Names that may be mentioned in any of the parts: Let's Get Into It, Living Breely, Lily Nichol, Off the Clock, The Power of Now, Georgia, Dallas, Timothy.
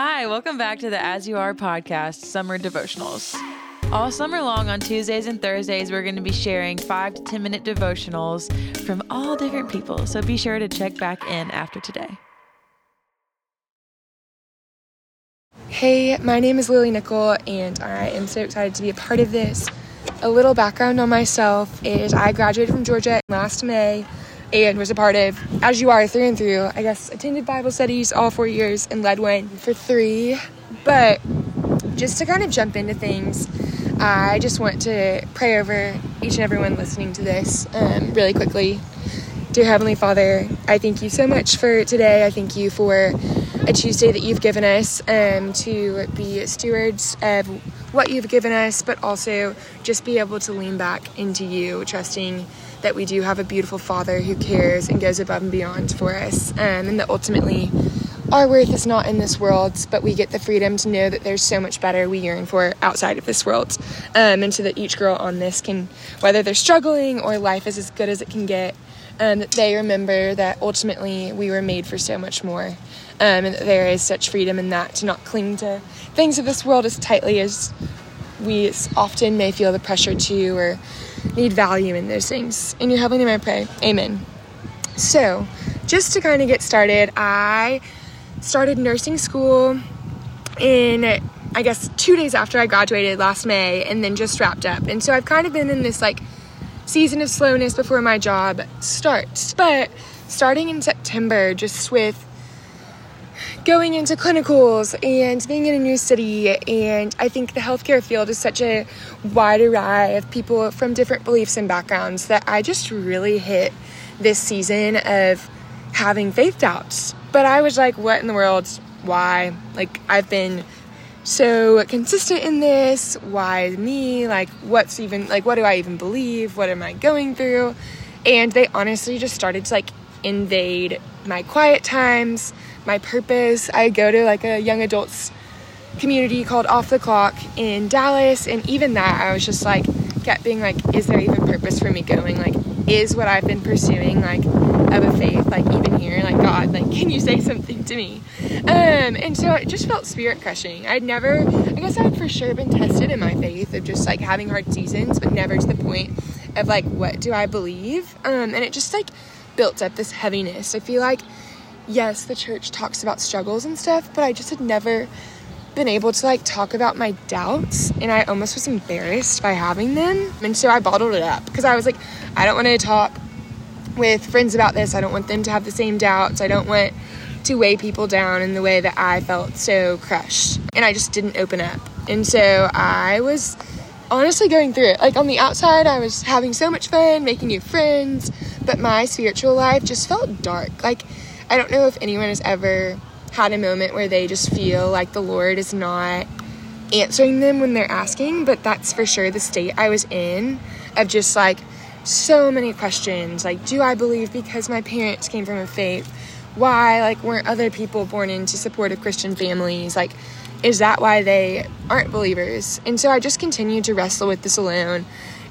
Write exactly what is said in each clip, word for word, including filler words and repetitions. Hi, welcome back to the As You Are podcast, Summer Devotionals. All summer long on Tuesdays and Thursdays, we're going to be sharing five to ten minute devotionals from all different people. So be sure to check back in after today. Hey, my name is Lily Nichol, and I am so excited to be a part of this. A little background on myself is I graduated from Georgia last May and was a part of As You Are through and through. I guess attended Bible studies all four years and led one for three. But just to kind of jump into things, I just want to pray over each and everyone listening to this um, really quickly. Dear Heavenly Father, I thank you so much for today. I thank you for a Tuesday that you've given us um, to be stewards of what you've given us, but also just be able to lean back into you, trusting that we do have a beautiful Father who cares and goes above and beyond for us, um, and that ultimately our worth is not in this world, but we get the freedom to know that there's so much better we yearn for outside of this world, um, and so that each girl on this can, whether they're struggling or life is as good as it can get, um, that they remember that ultimately we were made for so much more, um, and that there is such freedom in that to not cling to things of this world as tightly as we often may feel the pressure to or need value in those things. In your heavenly name I pray, amen. So just to kind of get started, I started nursing school in, I guess, two days after I graduated last May, and then just wrapped up. And so I've kind of been in this like season of slowness before my job starts. But starting in September, just with going into clinicals and being in a new city, and I think the healthcare field is such a wide array of people from different beliefs and backgrounds that I just really hit this season of having faith doubts. But I was like, what in the world? Why? Like, I've been so consistent in this. Why me? Like, what's even, like, what do I even believe? What am I going through? And they honestly just started to, like, invade my quiet times, my purpose. I go to, like, a young adults community called Off the Clock in Dallas. And even that, I was just, like, kept being, like, is there even purpose for me going? Like, is what I've been pursuing, like, of a faith, like, even here, like, God, like, can you say something to me? Um, and so it just felt spirit crushing. I'd never, I guess I'd for sure been tested in my faith of just, like, having hard seasons, but never to the point of, like, what do I believe? Um, and it just, like, built up this heaviness. I feel like, yes, the church talks about struggles and stuff, but I just had never been able to, like, talk about my doubts, and I almost was embarrassed by having them. And so I bottled it up because I was like, I don't want to talk with friends about this. I don't want them to have the same doubts. I don't want to weigh people down in the way that I felt so crushed, and I just didn't open up. And so I was honestly going through it. Like, on the outside, I was having so much fun, making new friends, but my spiritual life just felt dark. Like, I don't know if anyone has ever had a moment where they just feel like the Lord is not answering them when they're asking, but that's for sure the state I was in of just, like, so many questions. Like, do I believe because my parents came from a faith? Why, like, weren't other people born into supportive Christian families? Like, is that why they aren't believers? And so I just continued to wrestle with this alone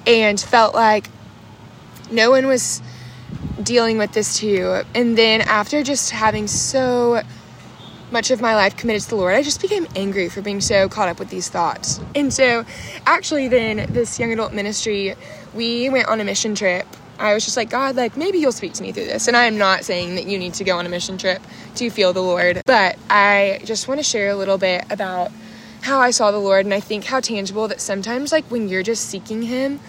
and felt like no one was dealing with this too. And then after just having so much of my life committed to the Lord, I just became angry for being so caught up with these thoughts. And so actually then this young adult ministry, we went on a mission trip. I was just like, God, like, maybe you'll speak to me through this. And I am not saying that you need to go on a mission trip to feel the Lord, but I just want to share a little bit about how I saw the Lord. And I think how tangible that sometimes, like, when you're just seeking him,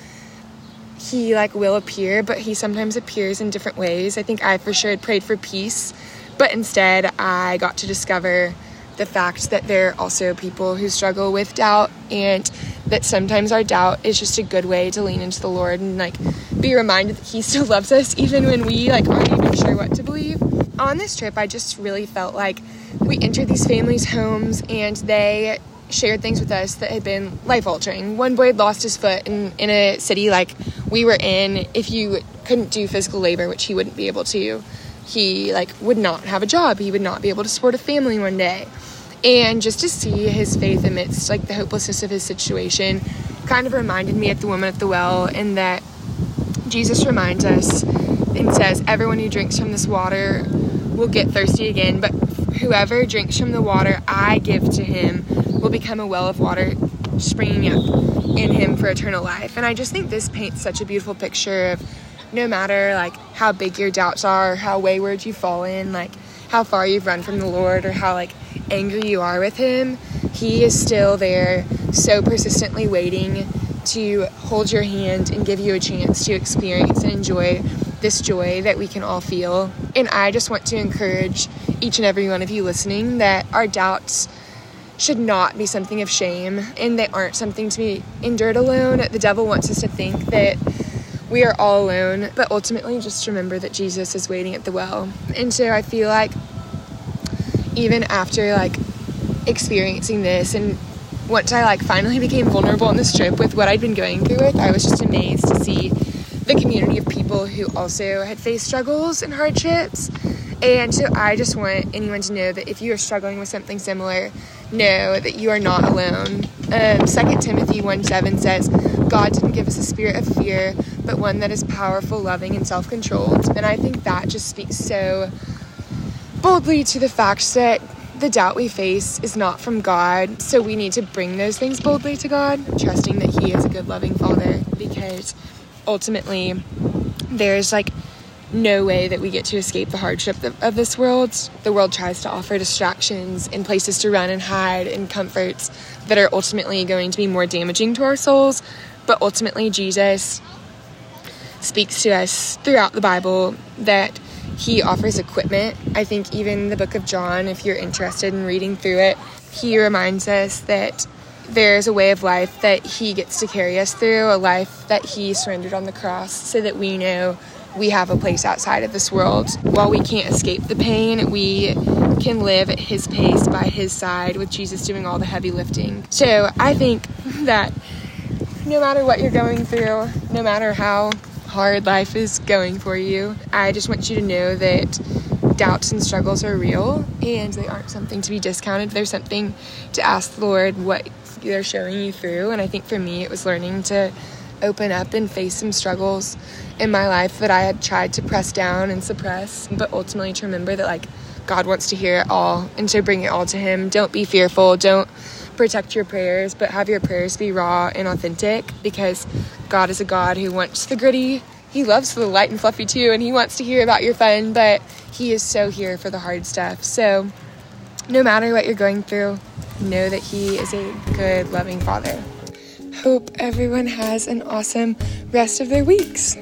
he, like, will appear, but he sometimes appears in different ways. I think I for sure had prayed for peace, but instead I got to discover the fact that there are also people who struggle with doubt, and that sometimes our doubt is just a good way to lean into the Lord and, like, be reminded that he still loves us even when we, like, aren't even sure what to believe. On this trip, I just really felt like we entered these families' homes and they shared things with us that had been life-altering. One boy had lost his foot in, in a city like we were in. If you couldn't do physical labor, which he wouldn't be able to, he, like, would not have a job. He would not be able to support a family one day. And just to see his faith amidst, like, the hopelessness of his situation kind of reminded me of the woman at the well, and that Jesus reminds us and says, everyone who drinks from this water will get thirsty again, but whoever drinks from the water I give to him will become a well of water springing up in him for eternal life. And I just think this paints such a beautiful picture of no matter like how big your doubts are, how wayward you've fallen, like how far you've run from the Lord, or how like angry you are with him, he is still there, so persistently waiting to hold your hand and give you a chance to experience and enjoy this joy that we can all feel. And I just want to encourage each and every one of you listening that our doubts should not be something of shame, and they aren't something to be endured alone. The devil wants us to think that we are all alone, but ultimately just remember that Jesus is waiting at the well. And so I feel like even after like experiencing this, and once I like finally became vulnerable on this trip with what I'd been going through with, I was just amazed to see the community of people who also had faced struggles and hardships. And so I just want anyone to know that if you are struggling with something similar, know that you are not alone. Um, Second Timothy one seven says, God didn't give us a spirit of fear, but one that is powerful, loving, and self-controlled. And I think that just speaks so boldly to the fact that the doubt we face is not from God. So we need to bring those things boldly to God, trusting that he is a good, loving Father, because ultimately there's like no way that we get to escape the hardship of this world. The world tries to offer distractions and places to run and hide and comforts that are ultimately going to be more damaging to our souls. But ultimately, Jesus speaks to us throughout the Bible that he offers equipment. I think even the book of John, if you're interested in reading through it, he reminds us that there's a way of life that he gets to carry us through, a life that he surrendered on the cross so that we know we have a place outside of this world. While we can't escape the pain, we can live at his pace by his side with Jesus doing all the heavy lifting. So I think that no matter what you're going through, no matter how hard life is going for you, I just want you to know that doubts and struggles are real, and they aren't something to be discounted. They're something to ask the Lord what they're showing you through. And I think for me, it was learning to open up and face some struggles in my life that I had tried to press down and suppress, but ultimately to remember that like God wants to hear it all, and to bring it all to him. Don't be fearful, don't protect your prayers, but have your prayers be raw and authentic, because God is a God who wants the gritty. He loves the light and fluffy too, and he wants to hear about your fun, but he is so here for the hard stuff. So no matter what you're going through, know that he is a good, loving Father. Hope everyone has an awesome rest of their weeks.